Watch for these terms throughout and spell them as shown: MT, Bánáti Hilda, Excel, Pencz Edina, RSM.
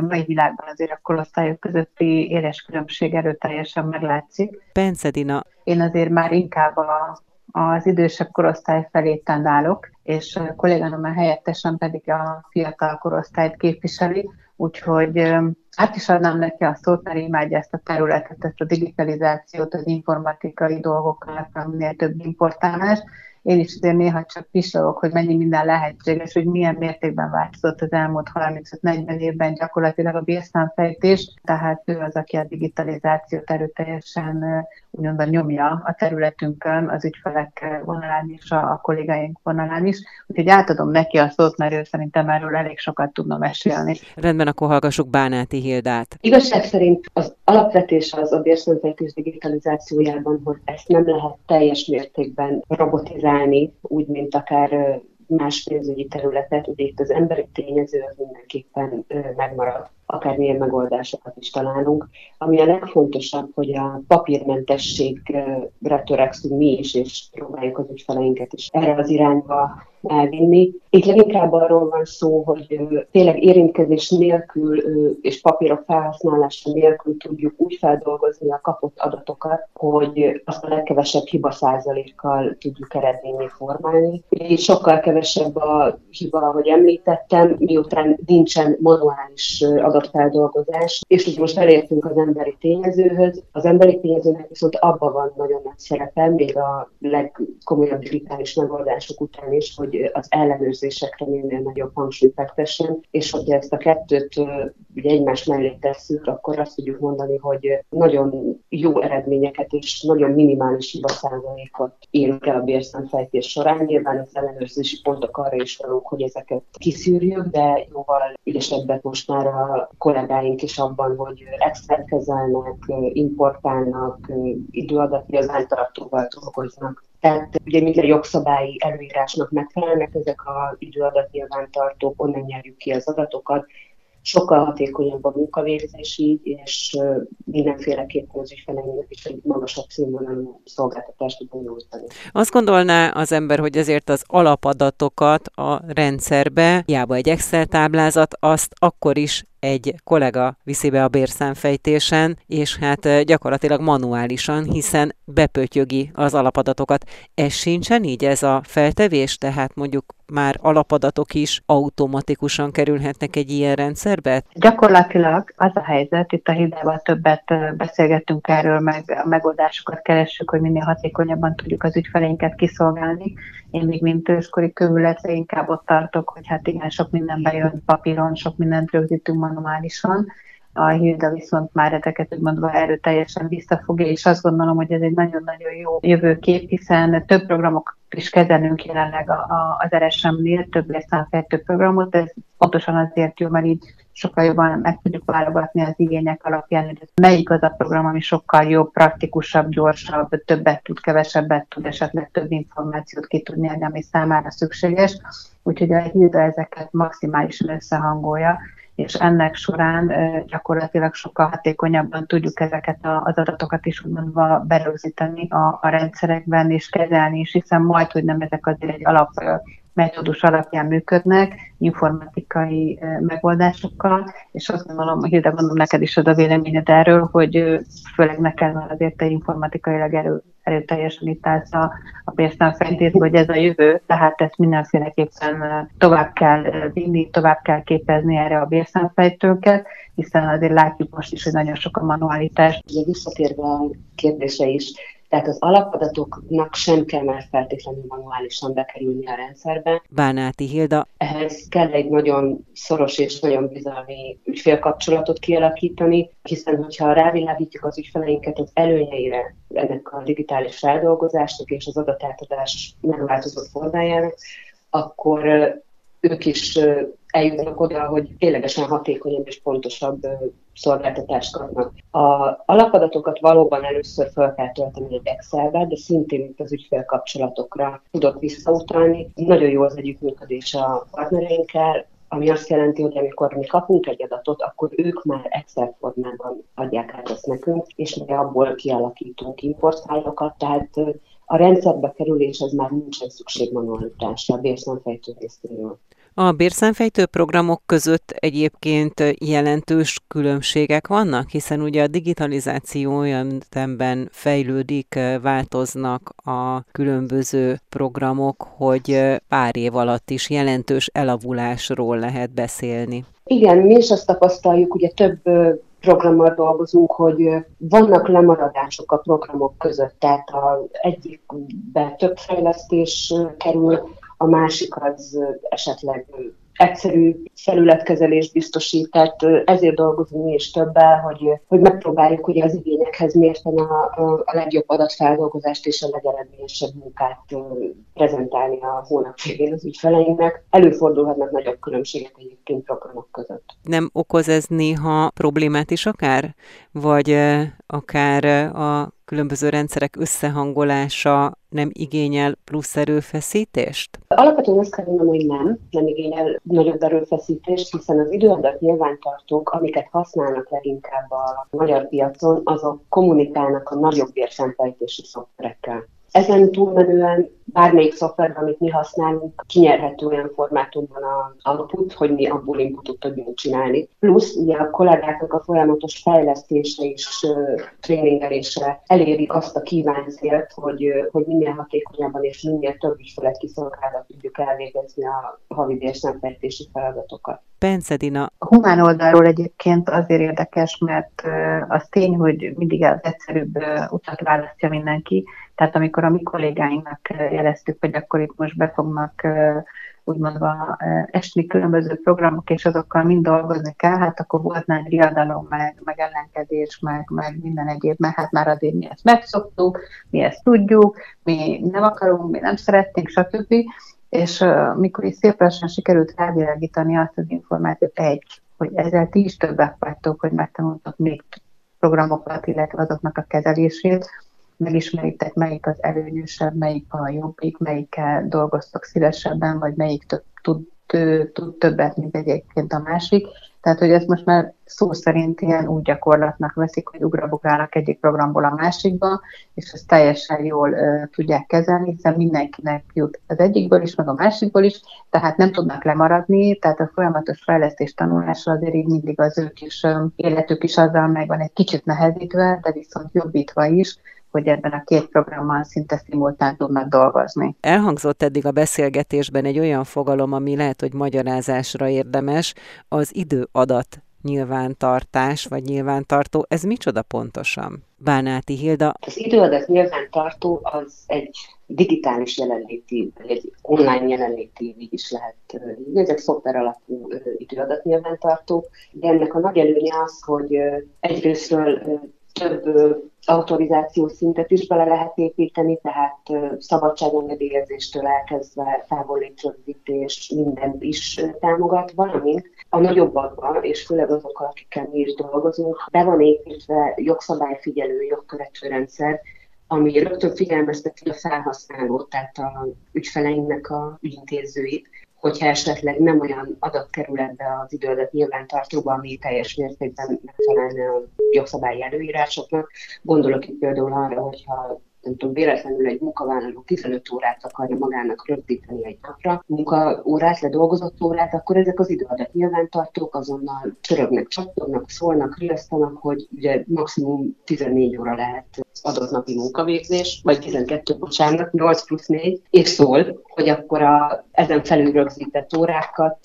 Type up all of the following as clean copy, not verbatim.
A mai világban azért a korosztályok közötti éles különbség erőteljesen meglátszik. Pencz Edina. Én azért már inkább az idősebb korosztály felé tendálok, és a kolléganom helyettesen pedig a fiatal korosztályt képviseli, úgyhogy át is adnám neki a szót, mert imádja ezt a területet, ezt a digitalizációt, az informatikai dolgokat, minél több importálást. Én is azért néha csak pislogok, hogy mennyi minden lehetséges, hogy milyen mértékben változott az elmúlt 35-40 évben gyakorlatilag a bérszámfejtés, tehát ő az, aki a digitalizációt erőteljesen úgymond nyomja a területünkön, az ügyfelek vonalán is, a kollégáink vonalán is. Úgyhogy átadom neki a szót, mert ő szerintem erről elég sokat tudna mesélni. Rendben, akkor hallgassuk Bánáti Hildát. Igazság szerint az alapvetés az a bérszámfejtés digitalizációjában, hogy ezt nem lehet teljes mértékben robotizálni, úgy, mint akár más pénzügyi területet, ugye itt az emberi tényező az mindenképpen megmarad, akármilyen megoldásokat is találunk. Ami a legfontosabb, hogy a papírmentességre törekszünk mi is, és próbáljuk az ügyfeleinket is erre az irányba elvinni. Itt leginkább arról van szó, hogy tényleg érintkezés nélkül és papírok felhasználása nélkül tudjuk úgy feldolgozni a kapott adatokat, hogy azt a legkevesebb hiba százalékkal tudjuk eredményé formálni. És sokkal kevesebb a hiba, ahogy említettem, miután nincsen manuális adatfeldolgozás, és így most elértünk az emberi tényezőhöz. Az emberi tényezőnek viszont abban van nagyon nagy szerepe, még a legkomolyabb digitális megoldások után is, hogy az ellenőrzésekre minél nagyobb hangsúlyt fektessen, és hogyha ezt a kettőt ugye egymás mellé tesszük, akkor azt tudjuk mondani, hogy nagyon jó eredményeket és nagyon minimális hibaszázalékot érünk el a bérszámfejtés során. Nyilván az ellenőrzési pontok arra is valók, hogy ezeket kiszűrjük, de jóval ügyesebbek most már a kollégáink is abban, hogy Excel kezelnek, importálnak, időadatni az általattóval dolgoznak. Tehát ugye minden jogszabályi előírásnak megfelelnek ezek az időadat nyilvántartók, onnan nyerjük ki az adatokat. Sokkal hatékonyabb a munkavégzés így, és mindenféleképpen az ügyfeleinknek is egy magasabb színvonalú szolgáltatást tudunk nyújtani. Azt gondolná az ember, hogy ezért az alapadatokat a rendszerbe, hiába egy Excel táblázat, azt akkor is egy kollega viszi be a bérszámfejtésen, és hát gyakorlatilag manuálisan, hiszen bepötyögi az alapadatokat. Ez sincsen így, ez a feltevés, tehát mondjuk már alapadatok is automatikusan kerülhetnek egy ilyen rendszerbe? Gyakorlatilag az a helyzet, itt a Hildával többet beszélgettünk erről, meg a megoldásokat keressük, hogy minél hatékonyabban tudjuk az ügyfeleinket kiszolgálni. Én még mint őskori kövületre inkább ott tartok, hogy hát igen, sok minden bejön papíron, sok mindent rögzítünk manuálisan. A Hilda viszont már ezeket mondva erőteljesen visszafogja, és azt gondolom, hogy ez egy nagyon-nagyon jó jövőkép, hiszen több programok is kezelünk jelenleg az RSM-nél, több bérszámfejtő programot, de ez pontosan azért jó, mert így sokkal jobban meg tudjuk válogatni az igények alapján, hogy melyik az a program, ami sokkal jobb, praktikusabb, gyorsabb, többet tud, kevesebbet tud, esetleg több információt ki tudni adni, ami számára szükséges. Úgyhogy a Hilda ezeket maximálisan összehangolja, és ennek során gyakorlatilag sokkal hatékonyabban tudjuk ezeket az adatokat is úgymondva berögzíteni a rendszerekben és kezelni is, hiszen majd, hogy nem ezek azért egy alapmetódus alapján működnek, informatikai megoldásokkal, és azt gondolom, Hilda, gondolom neked is az a véleményed erről, hogy főleg neked már azért te informatikailag erőteljesen itt állsz a bérszámfejtésben, hogy ez a jövő, tehát ezt mindenféleképpen tovább kell vinni, tovább kell képezni erre a bérszámfejtőket, hiszen azért látjuk most is, hogy nagyon sok a manualitás. Ugye visszatérve a kérdése is, tehát az alapadatoknak sem kell már feltétlenül manuálisan bekerülni a rendszerbe. Bánáti Hilda. Ehhez kell egy nagyon szoros és nagyon bizalmi ügyfélkapcsolatot kialakítani, hiszen hogyha rávilágítjuk az ügyfeleinket az előnyeire ennek a digitális feldolgozásnak és az adatátadás megváltozott formájának, akkor ők is eljutnak oda, hogy ténylegesen hatékonyabb és pontosabb szolgáltatást kapnak. Az alapadatokat valóban először fel kell tölteni egy Excelbe, de szintén az ügyfélkapcsolatokra tudok visszautalni. Nagyon jó az együttműködés a partnereinkkel, ami azt jelenti, hogy amikor mi kapunk egy adatot, akkor ők már Excel formában adják át ezt nekünk, és mi abból kialakítunk importfájlokat, tehát a rendszerbe kerülés az már nincsen szükség manualitásra, bérszámfejtő részéről. A bérszámfejtő programok között egyébként jelentős különbségek vannak, hiszen ugye a digitalizáció olyan temben fejlődik, változnak a különböző programok, hogy pár év alatt is jelentős elavulásról lehet beszélni. Igen, mi is azt tapasztaljuk, ugye több programmal dolgozunk, hogy vannak lemaradások a programok között, tehát egyikben több fejlesztés kerül, a másik az esetleg egyszerű felületkezelést biztosít, tehát ezért dolgozunk mi is többel, hogy megpróbáljuk ugye az igényekhez mérten a legjobb adatfeldolgozást és a legeredményesebb munkát prezentálni a hónap végén az ügyfeleinknek. Előfordulhatnak nagyobb különbségek egyébként programok között. Nem okoz ez néha problémát is akár? Vagy akár a különböző rendszerek összehangolása nem igényel plusz erőfeszítést? Alapvetően azt kell mondanom, hogy nem igényel nagyobb erőfeszítést, hiszen az időadat nyilvántartók, amiket használnak leginkább a magyar piacon, azok kommunikálnak a nagyobb bérszámfejtési szoftverekkel. Ezen túlmenően bármelyik szoftverben, amit mi használunk, kinyerhető olyan formátumban az output, hogy mi abból inputot tudjunk csinálni. Plusz ugye a kollégáknak a folyamatos fejlesztése és tréningelése eléri azt a kívánt célt, hogy minél hatékonyabban és minél több ügyfelet kiszolgálva tudjuk elvégezni a havi bérszámfejtési feladatokat. Pencz Edina. A humán oldalról egyébként azért érdekes, mert az tény, hogy mindig az egyszerűbb utat választja mindenki. Tehát amikor a mi kollégáinknak jeleztük, hogy akkor itt most be fognak úgymondva esni különböző programok, és azokkal mind dolgozni kell, hát akkor volt nagy riadalom, meg ellenkedés, meg minden egyéb, mert hát már azért mi ezt megszoktuk, mi ezt tudjuk, mi nem akarunk, mi nem szeretnénk, stb. És mikor is szép lassan sikerült rávilágítani azt az információt, hogy ezzel ti is többet vagytok, hogy megtanultok még programokat, illetve azoknak a kezelését, megismeritek, melyik az előnyösebb, melyik a jobbik, melyikkel dolgoztok szívesebben, vagy melyik tud többet, mint egyébként a másik. Tehát, hogy ezt most már szó szerint ilyen új gyakorlatnak veszik, hogy ugrabugrálnak egyik programból a másikba, és ezt teljesen jól tudják kezelni, hiszen mindenkinek jut az egyikből is, meg a másikból is, tehát nem tudnak lemaradni, tehát a folyamatos fejlesztés tanulásra azért így mindig az ők is, életük is azzal megvan egy kicsit nehezítve, de viszont jobbítva is, hogy ebben a két programmal szinte szimultán tudnak dolgozni. Elhangzott eddig a beszélgetésben egy olyan fogalom, ami lehet, hogy magyarázásra érdemes, az időadat nyilvántartás vagy nyilvántartó. Ez micsoda pontosan? Bánáti Hilda. Az időadat nyilvántartó az egy digitális jelenléti, egy online jelenléti, így is lehet. Ezek szoftver alapú időadat nyilvántartók, de ennek a nagy előnye az, hogy egyrésztről több autorizációs szintet is bele lehet építeni, tehát szabadságengedélyezéstől elkezdve távollétrögzítés, mindent is támogat, valamint a nagyobbakban, és főleg azokkal, akikkel mi is dolgozunk, be van építve jogszabályfigyelő, jogkövető rendszer, ami rögtön figyelmezteti a felhasználót, tehát a ügyfeleinknek a ügyintézőit, hogyha esetleg nem olyan adat kerül ebbe az időadat nyilvántartóba, ami teljes mértékben megfelelne a jogszabályi előírásoknak. Gondolok itt például arra, hogyha nem tudom, véletlenül egy munkavállaló 15 órát akarja magának rögzíteni egy napra, munkaórát, ledolgozott órát, akkor ezek az időadat nyilvántartók azonnal csörögnek, csatognak, szólnak, riasztanak, hogy ugye maximum 14 óra lehet adott napi munkavégzés, vagy 12, bocsánat, 8 plusz 4, és szól, hogy akkor ezen felül rögzített órákat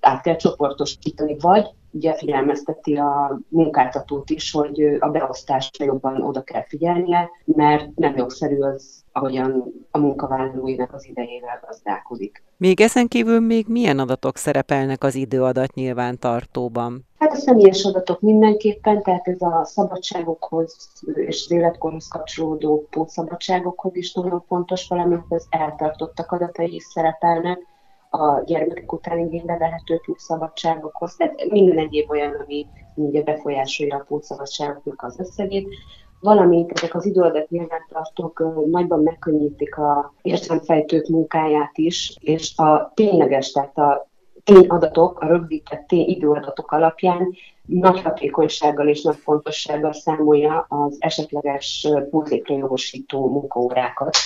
át kell csoportosítani, vagy ugye figyelmezteti a munkáltatót is, hogy a beosztásra jobban oda kell figyelnie, mert nem jogszerű az, ahogyan a munkavállalóinak az idejével gazdálkodik. Még ezen kívül még milyen adatok szerepelnek az időadat nyilvántartóban? Hát a személyes adatok mindenképpen, tehát ez a szabadságokhoz és az életkorhoz kapcsolódó pótszabadságokhoz is nagyon fontos, valamint az eltartottak adatai is szerepelnek, a gyermekek után igénybe vehető pótszabadságokhoz, tehát minden egyéb olyan, ami ugye befolyásolja a pótszabadságoknak az összegét, valamint ezek az időadat nyilvántartók nagyban megkönnyítik a bérszámfejtők munkáját is, és a tényleges, tehát a tényadatok, a rögzített időadatok alapján nagy hatékonysággal és nagy fontossággal számolja az esetleges pótlékra jogosító munkaórákat.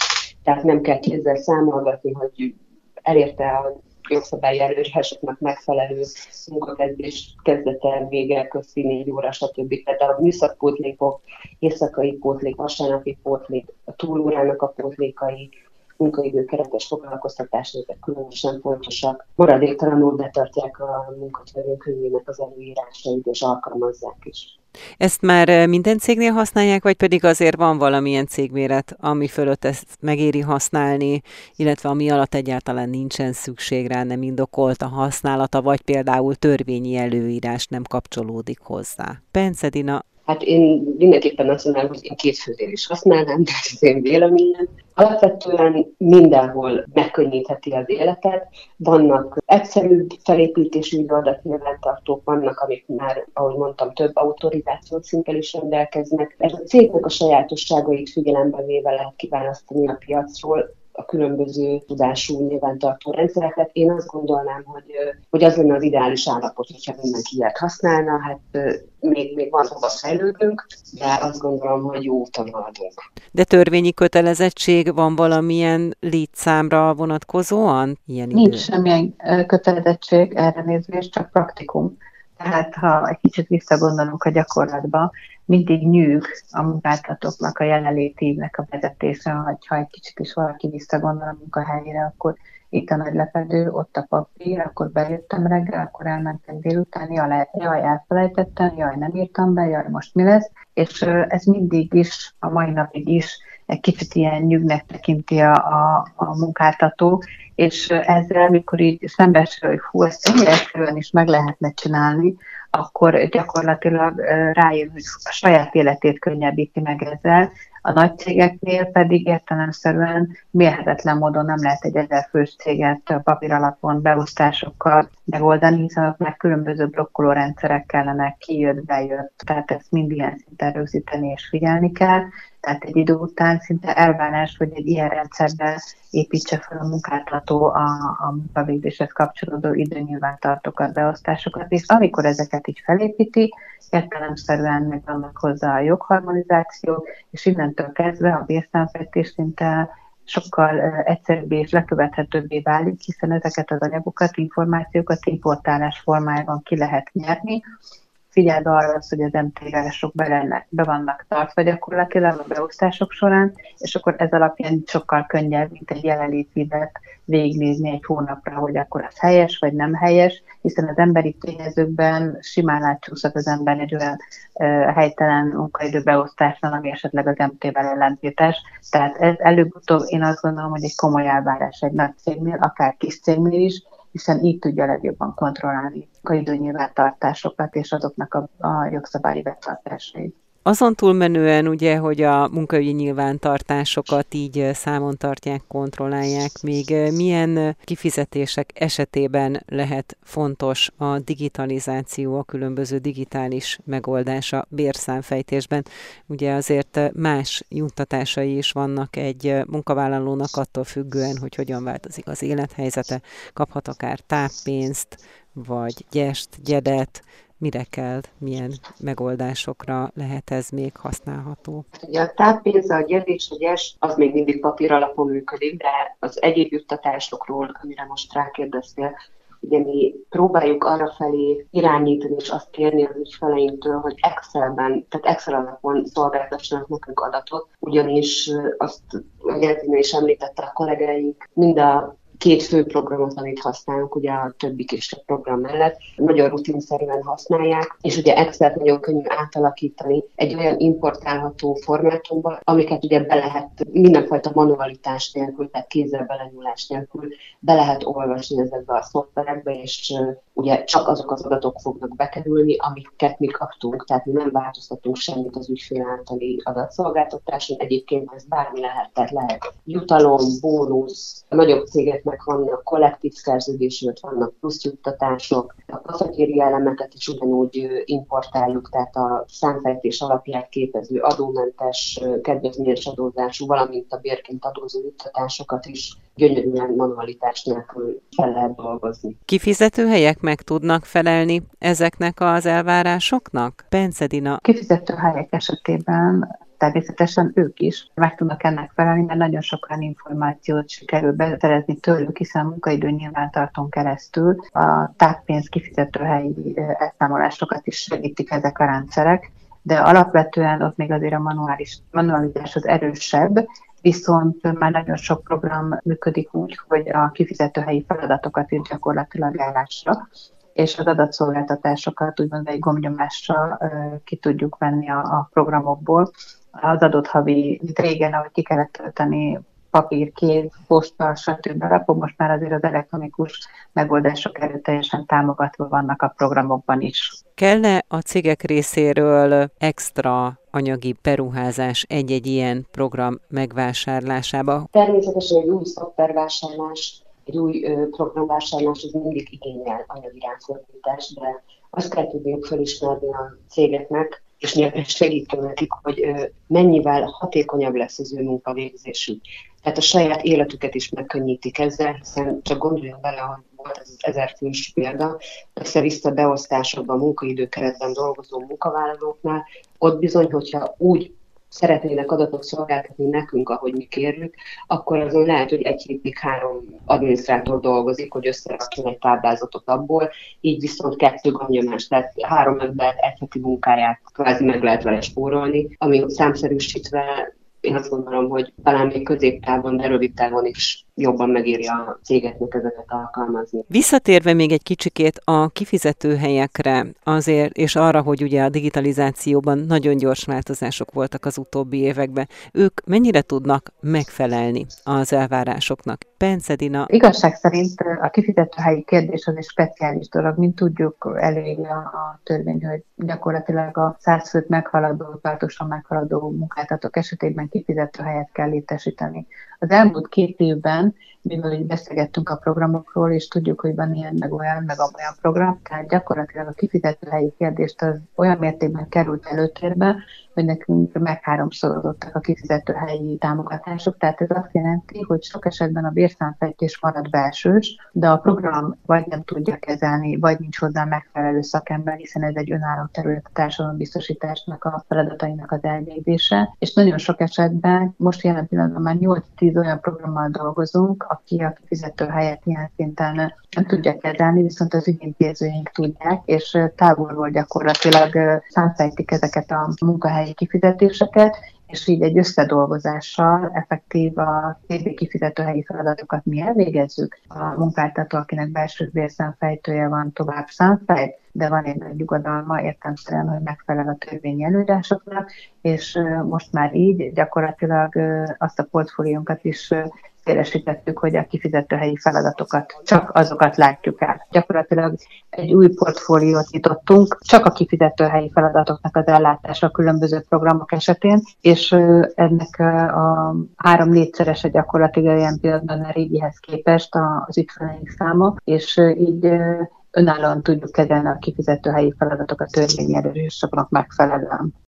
Tehát nem kell kézzel számolgatni, hogy elérte jogszabályi előírásoknak megfelelő munkakezdés kezdete, vége, közti 4 óra, stb. Tehát a műszakpótlékok, éjszakai pótlék, vasárnapi pótlék, a túlórának a pótlékai, munkaidőkeretes foglalkoztatás, ezek különösen fontosak. Maradéktalanul betartják a munkakönyvének az előírásait és alkalmazzák is. Ezt már minden cégnél használják, vagy pedig azért van valamilyen cégméret, ami fölött ezt megéri használni, illetve ami alatt egyáltalán nincsen szükség rá, nem indokolt a használata, vagy például törvényi előírás nem kapcsolódik hozzá? Pencz Edina. Hát én mindenképpen azt mondanám, hogy én 2 főnél is használnám, de ez az én véleményem. Alapvetően mindenhol megkönnyítheti az életet. Vannak egyszerűbb felépítésű adatnyilvántartók, vannak, amik már, ahogy mondtam, több autorizációt szinttel is rendelkeznek. Ez a cégnek a sajátosságait figyelembe véve lehet kiválasztani a piacról a különböző tudású nyilvántartó rendszereket. Én azt gondolnám, hogy az lenne az ideális állapot, hogyha mindenki ilyet használna. Hát még van hova fejlődünk, de azt gondolom, hogy jó úton haladunk. De törvényi kötelezettség van valamilyen létszámra vonatkozóan? Nincs semmilyen kötelezettség erre nézvés, csak praktikum. Tehát ha egy kicsit visszagondolunk a gyakorlatba, mindig nyűg a munkáltatóknak a jelenlétének a vezetése, ha egy kicsit is valaki visszagondol a munkahelyére, akkor itt a nagy lepedő, ott a papír, akkor bejöttem reggel, akkor elmentem délután, jaj, elfelejtettem, jaj, nem írtam be, jaj, most mi lesz? És ez mindig is, a mai napig is egy kicsit ilyen nyűgnek tekinti a munkáltató, és ezzel, mikor így szembesül, hogy ezt ennyire egyszerűen is meg lehetne csinálni, akkor gyakorlatilag rájön, hogy a saját életét könnyebbíti meg ezzel. A nagy cégeknél pedig értelemszerűen mérhetetlen módon nem lehet egy 1000 fős céget papír alapon beosztásokkal megoldani, hiszen már különböző blokkoló rendszerek kellenek, kijött, bejött, tehát ezt mind ilyen szinten rögzíteni és figyelni kell. Tehát egy idő után szinte elvárás, hogy egy ilyen rendszerben építse fel a munkáltató a munkavégzéshez kapcsolódó időnyilvántartókat, beosztásokat, és amikor ezeket így felépíti, értelemszerűen megvannak hozzá a jogharmonizáció, és innentől kezdve a bérszámfejtés szinte sokkal egyszerűbb és lekövethetőbbé válik, hiszen ezeket az anyagokat, információkat importálás formájában ki lehet nyerni. Figyeld arra azt, hogy az MT-gárások be vannak tartva gyakorlatilag a beosztások során, és akkor ez alapján sokkal könnyebb, mint egy jelenlétvidet végignézni egy hónapra, hogy akkor az helyes vagy nem helyes, hiszen az emberi tényezőkben simán átcsúszhat az ember egy olyan helytelen munkaidőbeosztásnál, ami esetleg az MT-vel ellentétes. Tehát ez előbb-utóbb én azt gondolom, hogy egy komoly elvárás egy nagy cégnél, akár kis cégnél is, hiszen így tudja legjobban kontrollálni a időnyilvántartásokat és azoknak a jogszabályi betartásait. Azon túlmenően ugye, hogy a munkaügyi nyilvántartásokat így számon tartják, kontrollálják, még milyen kifizetések esetében lehet fontos a digitalizáció, a különböző digitális megoldása bérszámfejtésben? Ugye azért más juttatásai is vannak egy munkavállalónak attól függően, hogy hogyan változik az élethelyzete, kaphat akár táppénzt, vagy gyest, gyedet. Mire kell, milyen megoldásokra lehet ez még használható? Ugye a táppénz, a gyedés, a gyes, az még mindig papír alapon működik, de az egyéb juttatásokról, amire most rákérdeztél, ugye mi próbáljuk arrafelé irányítani és azt kérni az ügyfeleinktől, hogy Excelben, tehát Excel alapon szolgáltassanak nekünk adatot, ugyanis azt, ugye is említette a kollégáink, mind a 2 fő programot, amit használunk, ugye a többi kisebb program mellett, nagyon rutinszerűen használják, és ugye Excel nagyon könnyű átalakítani egy olyan importálható formátumban, amiket ugye be lehet mindenfajta manualitás nélkül, tehát kézzel belenyúlás nélkül be lehet olvasni ezekbe a szoftverekbe, és ugye csak azok az adatok fognak bekerülni, amiket mi kaptunk, tehát mi nem változtatunk semmit az ügyfél általi adatszolgáltatáson, egyébként ez bármi lehet, tehát lehet jutalom, bónusz, nagyobb cégek vannak kollektív szerződésért, vannak plusz juttatások, a kafetéria elemeket is ugyanúgy importáljuk, tehát a számfejtés alapját képező adómentes, kedvezményes adózású, valamint a bérként adózó juttatásokat is gyönyörűen manualitás nélkül fel lehet dolgozni. Kifizetőhelyek meg tudnak felelni ezeknek az elvárásoknak? Pencz Edina. Kifizetőhelyek esetében Természetesen ők is meg tudnak ennek felelni, mert nagyon sokan információt sikerül beszerezni tőlük, hiszen a munkaidő nyilvántartón keresztül a táppénz kifizetőhelyi elszámolásokat is segítik ezek a rendszerek, de alapvetően ott még azért a manuálizás az erősebb, viszont már nagyon sok program működik úgy, hogy a kifizetőhelyi feladatokat is gyakorlatilag állásra, és az adatszolgáltatásokat úgymond egy gombnyomással ki tudjuk venni a programokból. Az adott havi, mint régen, ahogy ki kellett tölteni papír, kéz, posta, stb. Akkor most már azért az elektronikus megoldások erőteljesen támogatva vannak a programokban is. Kellene a cégek részéről extra anyagi beruházás egy-egy ilyen program megvásárlásába? Természetesen egy új szoftvervásárlás, egy új programvásárlás az mindig igényel anyagi ráfordítást, de azt kell tudniuk felismerni a cégeknek, és segítünk nekik, hogy mennyivel hatékonyabb lesz az ő munkavégzésük. Tehát a saját életüket is megkönnyítik ezzel, hiszen csak gondoljunk bele, hogy volt ez az 1000 fős példa, össze-vissza beosztásokban, munkaidőkeretben dolgozó munkavállalóknál, ott bizony, hogyha úgy szeretnének adatot szolgáltatni nekünk, ahogy mi kérjük, akkor azon lehet, hogy egy hétig 3 adminisztrátor dolgozik, hogy összerakjon egy táblázatot abból, így viszont 2 gombnyomás, tehát 3 ember egy heti munkáját kvázi meg lehet vele spórolni, ami számszerűsítve én azt gondolom, hogy talán még középtávon, de rövid távon is jobban megírja a cégeknek ezeket alkalmazni. Visszatérve még egy kicsikét a kifizetőhelyekre azért, és arra, hogy ugye a digitalizációban nagyon gyors változások voltak az utóbbi években, ők mennyire tudnak megfelelni az elvárásoknak? Pencz Edina. Igazság szerint a kifizetőhelyi kérdés az egy speciális dolog, mint tudjuk előírja a törvény, hogy gyakorlatilag a 100 főt meghaladó, tartósan meghaladó munkáltatók esetében kifizetőhelyet kell létesíteni. Az elmúlt 2 évben, mivel beszélgettünk a programokról, és tudjuk, hogy van ilyen, meg olyan program, tehát gyakorlatilag a kifizetőhelyi kérdést az olyan mértékben került előtérbe, hogy nekünk megháromszorozottak a kifizetőhelyi támogatások, tehát ez azt jelenti, hogy sok esetben a bérszámfejtés marad belsős, de a program vagy nem tudja kezelni, vagy nincs hozzá megfelelő szakember, hiszen ez egy önálló terület a társadalombiztosításnak a feladatainak az elvégzése, és nagyon sok esetben most jelen pillanatban már 8-10 olyan programmal dolgozunk, aki a kifizetőhelyet ilyen szinten nem tudja kezelni, viszont az ügyintézőink tudják, és távolról gyakorlatilag számfejtik ezeket a munkahelyi kifizetéseket, és így egy összedolgozással effektív a képi kifizetőhelyi feladatokat mi elvégezzük. A munkáltató, akinek belső bérszámfejtője van, tovább számfejt, de van egy nyugodalma értelemszerűen, hogy megfelel a törvényi előírásoknak, és most már így gyakorlatilag azt a portfóliónkat is szélesítettük, hogy a kifizetőhelyi feladatokat, csak azokat látjuk el. Gyakorlatilag egy új portfóliót nyitottunk, csak a kifizetőhelyi feladatoknak az ellátása a különböző programok esetén, és ennek a 3-4-szerese gyakorlatilag ilyen pillanatban a régihez képest az ügyfeleink száma, és így önállóan tudjuk kezelni a kifizetőhelyi feladatokat törvényi előírásoknak megfelelően.